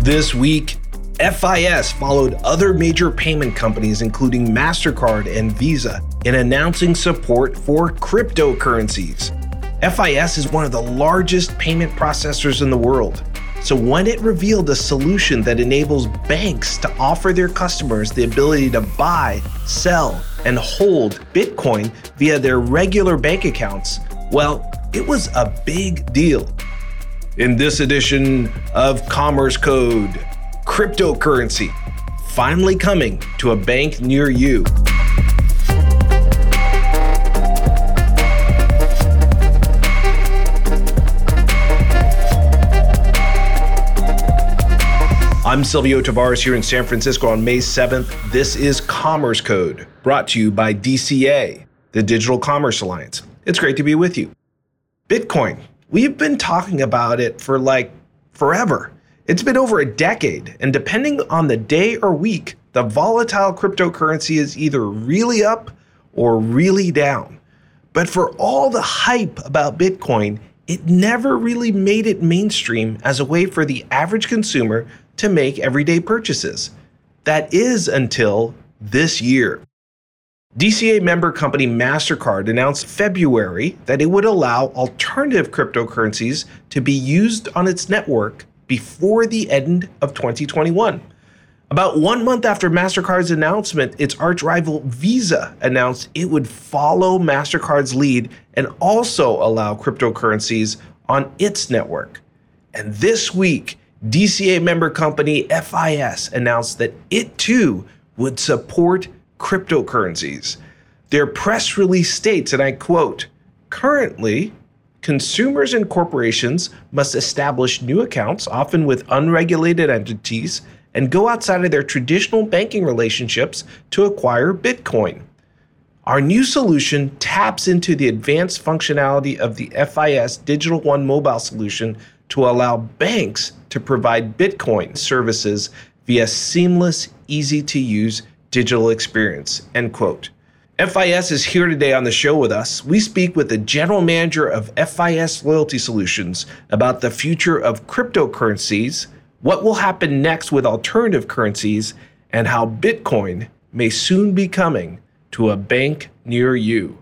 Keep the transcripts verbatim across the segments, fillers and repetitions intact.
This week, F I S followed other major payment companies, including MasterCard and Visa, in announcing support for cryptocurrencies. F I S is one of the largest payment processors in the world. So when it revealed a solution that enables banks to offer their customers the ability to buy, sell, and hold Bitcoin via their regular bank accounts, well, it was a big deal. In this edition of Commerce Code, cryptocurrency finally coming to a bank near you. I'm Silvio Tavares here in San Francisco on May seventh. This is Commerce Code, brought to you by D C A, the Digital Commerce Alliance. It's great to be with you. Bitcoin. We've been talking about it for like forever. It's been over a decade, and depending on the day or week, the volatile cryptocurrency is either really up or really down. But for all the hype about Bitcoin, it never really made it mainstream as a way for the average consumer to make everyday purchases. That is until this year. D C A member company MasterCard announced in February that it would allow alternative cryptocurrencies to be used on its network before the end of twenty twenty-one. About one month after MasterCard's announcement, its arch-rival Visa announced it would follow MasterCard's lead and also allow cryptocurrencies on its network. And this week, D C A member company F I S announced that it too would support cryptocurrencies. Their press release states, and I quote, "Currently, consumers and corporations must establish new accounts, often with unregulated entities, and go outside of their traditional banking relationships to acquire Bitcoin. Our new solution taps into the advanced functionality of the F I S Digital One Mobile solution to allow banks to provide Bitcoin services via seamless, easy-to-use digital experience," end quote. F I S is here today on the show with us. We speak with the general manager of F I S Loyalty Solutions about the future of cryptocurrencies, what will happen next with alternative currencies, and how Bitcoin may soon be coming to a bank near you.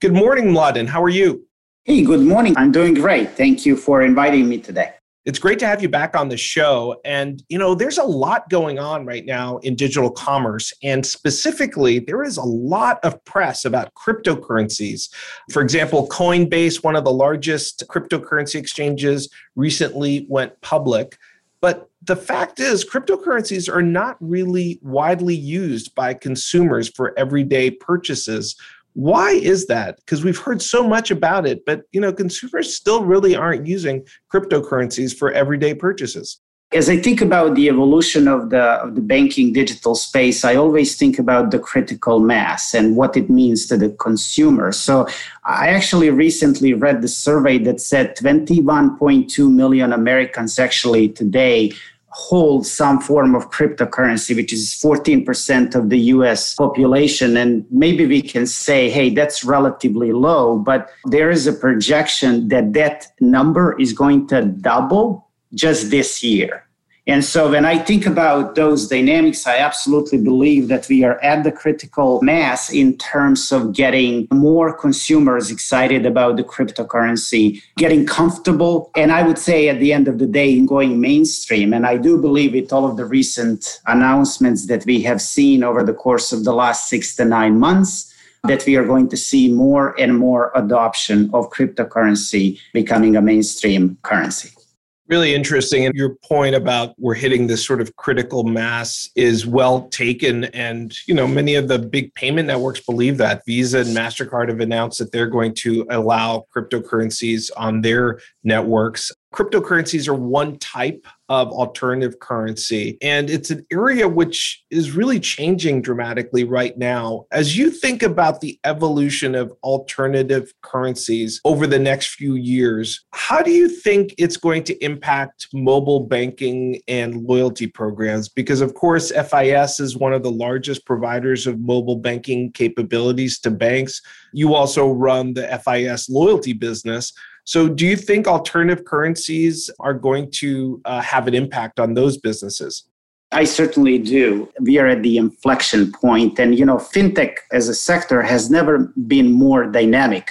Good morning, Mladen. How are you? Hey, good morning. I'm doing great. Thank you for inviting me today. It's great to have you back on the show. And, you know, there's a lot going on right now in digital commerce. And specifically, there is a lot of press about cryptocurrencies. For example, Coinbase, one of the largest cryptocurrency exchanges, recently went public. But the fact is, cryptocurrencies are not really widely used by consumers for everyday purchases. Why is that? Because we've heard so much about it, but you know, consumers still really aren't using cryptocurrencies for everyday purchases. As I think about the evolution of the of the banking digital space, I always think about the critical mass and what it means to the consumer. So I actually recently read the survey that said twenty-one point two million Americans actually today hold some form of cryptocurrency, which is fourteen percent of the U S population. And maybe we can say, hey, that's relatively low, but there is a projection that that number is going to double just this year. And so when I think about those dynamics, I absolutely believe that we are at the critical mass in terms of getting more consumers excited about the cryptocurrency, getting comfortable, and I would say at the end of the day, going mainstream. And I do believe with all of the recent announcements that we have seen over the course of the last six to nine months, that we are going to see more and more adoption of cryptocurrency becoming a mainstream currency. Really interesting. And your point about we're hitting this sort of critical mass is well taken. And, you know, many of the big payment networks believe that. Visa and MasterCard have announced that they're going to allow cryptocurrencies on their networks. Cryptocurrencies are one type of alternative currency. And it's an area which is really changing dramatically right now. As you think about the evolution of alternative currencies over the next few years, how do you think it's going to impact mobile banking and loyalty programs? Because of course, F I S is one of the largest providers of mobile banking capabilities to banks. You also run the F I S loyalty business. So do you think alternative currencies are going to uh, have an impact on those businesses? I certainly do. We are at the inflection point. And, you know, fintech as a sector has never been more dynamic.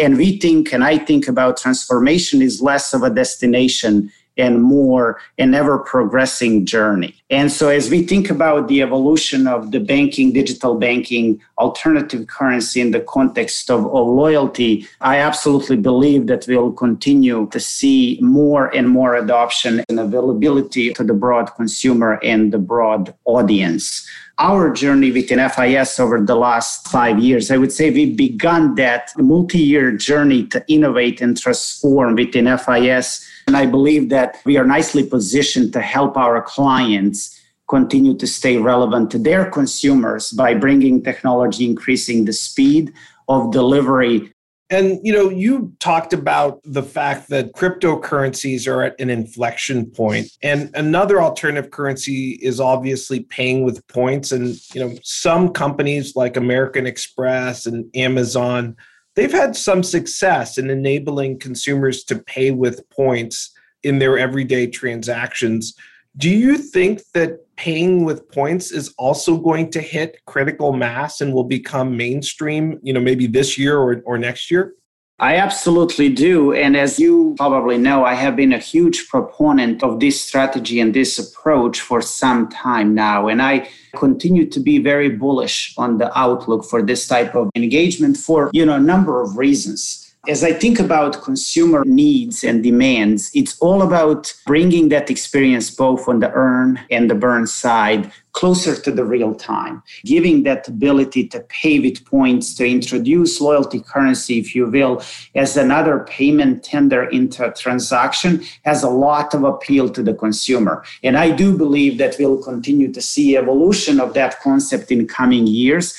And we think, and I think about transformation is less of a destination and more an ever-progressing journey. And so as we think about the evolution of the banking, digital banking, alternative currency in the context of, of loyalty, I absolutely believe that we'll continue to see more and more adoption and availability to the broad consumer and the broad audience. Our journey within F I S over the last five years, I would say we've begun that multi-year journey to innovate and transform within F I S. And I believe that we are nicely positioned to help our clients continue to stay relevant to their consumers by bringing technology, increasing the speed of delivery. And, you know, you talked about the fact that cryptocurrencies are at an inflection point. And another alternative currency is obviously paying with points. And, you know, some companies like American Express and Amazon, they've had some success in enabling consumers to pay with points in their everyday transactions. Do you think that paying with points is also going to hit critical mass and will become mainstream, you know, maybe this year or, or next year? I absolutely do. And as you probably know, I have been a huge proponent of this strategy and this approach for some time now. And I continue to be very bullish on the outlook for this type of engagement for, you know, a number of reasons. As I think about consumer needs and demands, it's all about bringing that experience both on the earn and the burn side closer to the real time, giving that ability to pay with points, to introduce loyalty currency, if you will, as another payment tender into a transaction has a lot of appeal to the consumer. And I do believe that we'll continue to see evolution of that concept in coming years.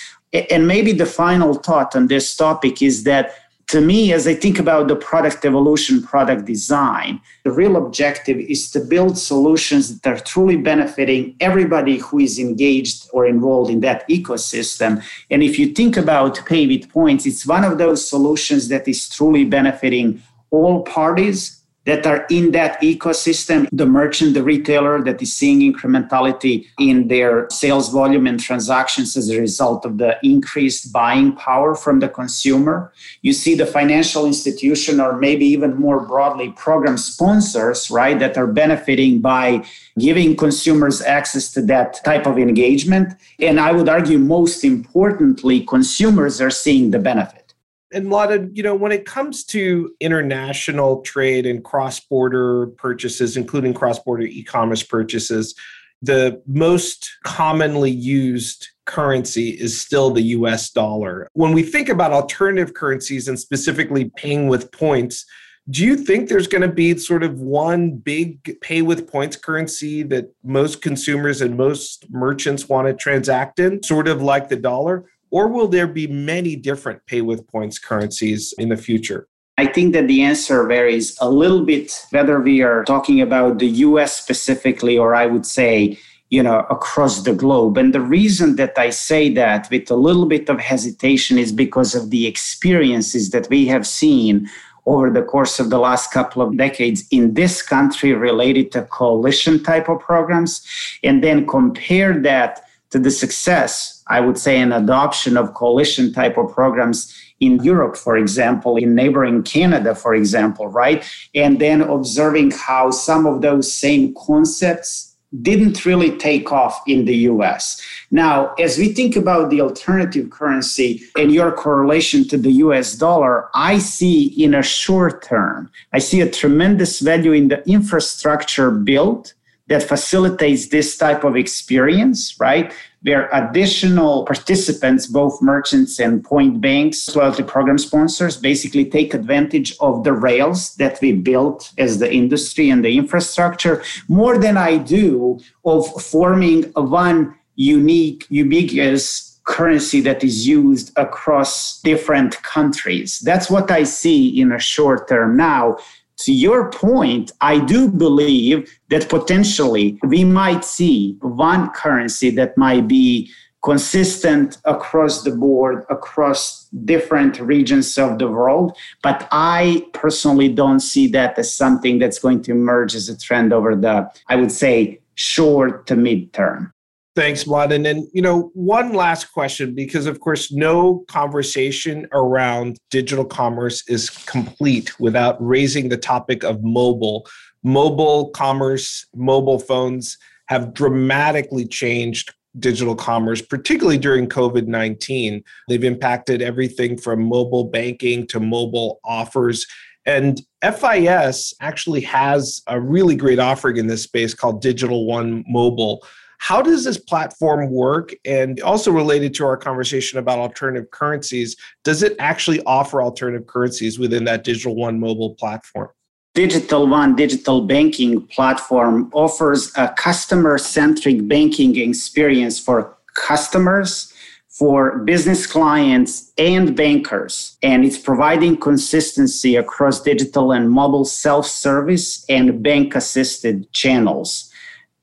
And maybe the final thought on this topic is that to me, as I think about the product evolution, product design, the real objective is to build solutions that are truly benefiting everybody who is engaged or involved in that ecosystem. And if you think about Pay with Points, it's one of those solutions that is truly benefiting all parties that are in that ecosystem, the merchant, the retailer that is seeing incrementality in their sales volume and transactions as a result of the increased buying power from the consumer. You see the financial institution or maybe even more broadly program sponsors, right, that are benefiting by giving consumers access to that type of engagement. And I would argue most importantly, consumers are seeing the benefit. And Mladen, you know, when it comes to international trade and cross-border purchases, including cross-border e-commerce purchases, the most commonly used currency is still the U S dollar. When we think about alternative currencies and specifically paying with points, do you think there's going to be sort of one big pay with points currency that most consumers and most merchants want to transact in, sort of like the dollar? Or will there be many different pay with points currencies in the future? I think that the answer varies a little bit, whether we are talking about the U S specifically, or I would say, you know, across the globe. And the reason that I say that with a little bit of hesitation is because of the experiences that we have seen over the course of the last couple of decades in this country related to coalition type of programs, and then compare that to the success, I would say, an adoption of coalition type of programs in Europe, for example, in neighboring Canada, for example, right? And then observing how some of those same concepts didn't really take off in the U S. Now, as we think about the alternative currency and your correlation to the U S dollar, I see in a short term, I see a tremendous value in the infrastructure built that facilitates this type of experience, right? Where additional participants, both merchants and point banks, as well as the program sponsors, basically take advantage of the rails that we built as the industry and the infrastructure, more than I do of forming one unique, ubiquitous currency that is used across different countries. That's what I see in a short term. Now, to your point, I do believe that potentially we might see one currency that might be consistent across the board, across different regions of the world. But I personally don't see that as something that's going to emerge as a trend over the, I would say, short to mid-term. Thanks, Mladen. And, you know, one last question, because, of course, no conversation around digital commerce is complete without raising the topic of mobile. Mobile commerce, mobile phones have dramatically changed digital commerce, particularly during COVID nineteen. They've impacted everything from mobile banking to mobile offers. And F I S actually has a really great offering in this space called Digital One Mobile. How does this platform work? And also related to our conversation about alternative currencies, does it actually offer alternative currencies within that Digital One Mobile platform? Digital One digital banking platform offers a customer-centric banking experience for customers, for business clients and bankers. And it's providing consistency across digital and mobile self-service and bank-assisted channels.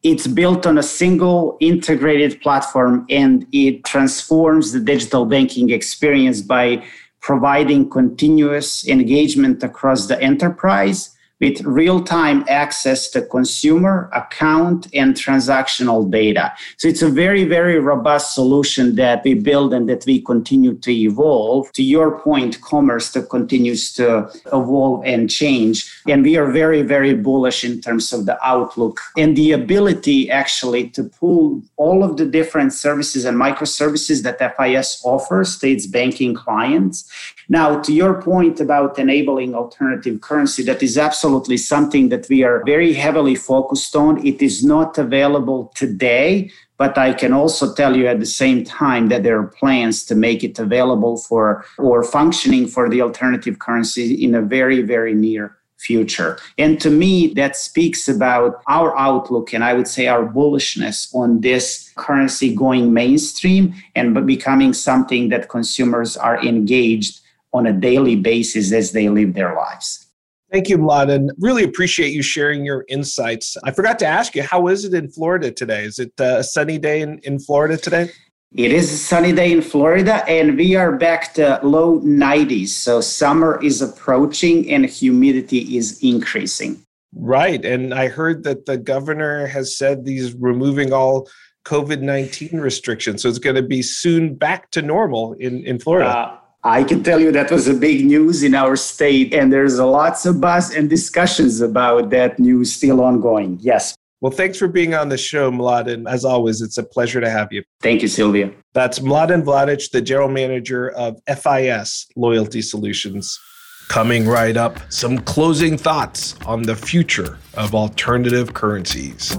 It's built on a single integrated platform, and it transforms the digital banking experience by providing continuous engagement across the enterprise with real-time access to consumer, account, and transactional data. So it's a very, very robust solution that we build and that we continue to evolve. To your point, commerce that continues to evolve and change. And we are very, very bullish in terms of the outlook and the ability actually to pull all of the different services and microservices that F I S offers to its banking clients. Now, to your point about enabling alternative currency, that is absolutely Absolutely, something that we are very heavily focused on. It is not available today, but I can also tell you at the same time that there are plans to make it available for or functioning for the alternative currency in a very, very near future. And to me, that speaks about our outlook and I would say our bullishness on this currency going mainstream and becoming something that consumers are engaged on a daily basis as they live their lives. Thank you, Mladen. Really appreciate you sharing your insights. I forgot to ask you, how is it in Florida today? Is it a sunny day in, in Florida today? It is a sunny day in Florida, and we are back to low nineties. So summer is approaching and humidity is increasing. Right. And I heard that the governor has said he's removing all COVID nineteen restrictions. So it's going to be soon back to normal in, in Florida. Uh, I can tell you that was a big news in our state, and there's lots of buzz and discussions about that news still ongoing. Yes. Well, thanks for being on the show, Mladen. As always, it's a pleasure to have you. Thank you, Sylvia. That's Mladen Vladić, the general manager of F I S Loyalty Solutions. Coming right up, some closing thoughts on the future of alternative currencies.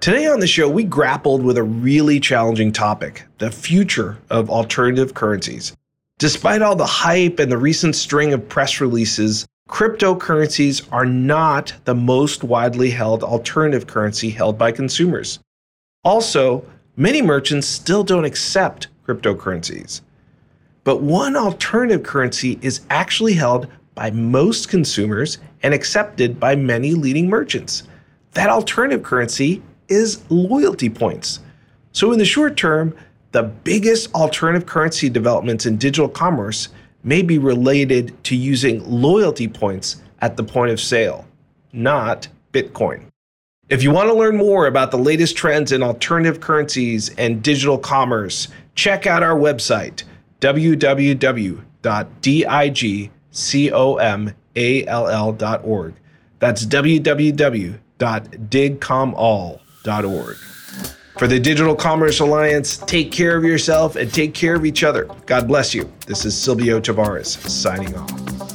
Today on the show, we grappled with a really challenging topic, the future of alternative currencies. Despite all the hype and the recent string of press releases, cryptocurrencies are not the most widely held alternative currency held by consumers. Also, many merchants still don't accept cryptocurrencies. But one alternative currency is actually held by most consumers and accepted by many leading merchants. That alternative currency is loyalty points. So in the short term, the biggest alternative currency developments in digital commerce may be related to using loyalty points at the point of sale, not Bitcoin. If you want to learn more about the latest trends in alternative currencies and digital commerce, check out our website, w w w dot dig com all dot org. That's w w w dot dig com all dot org. For the Digital Commerce Alliance, take care of yourself and take care of each other. God bless you. This is Silvio Tavares signing off.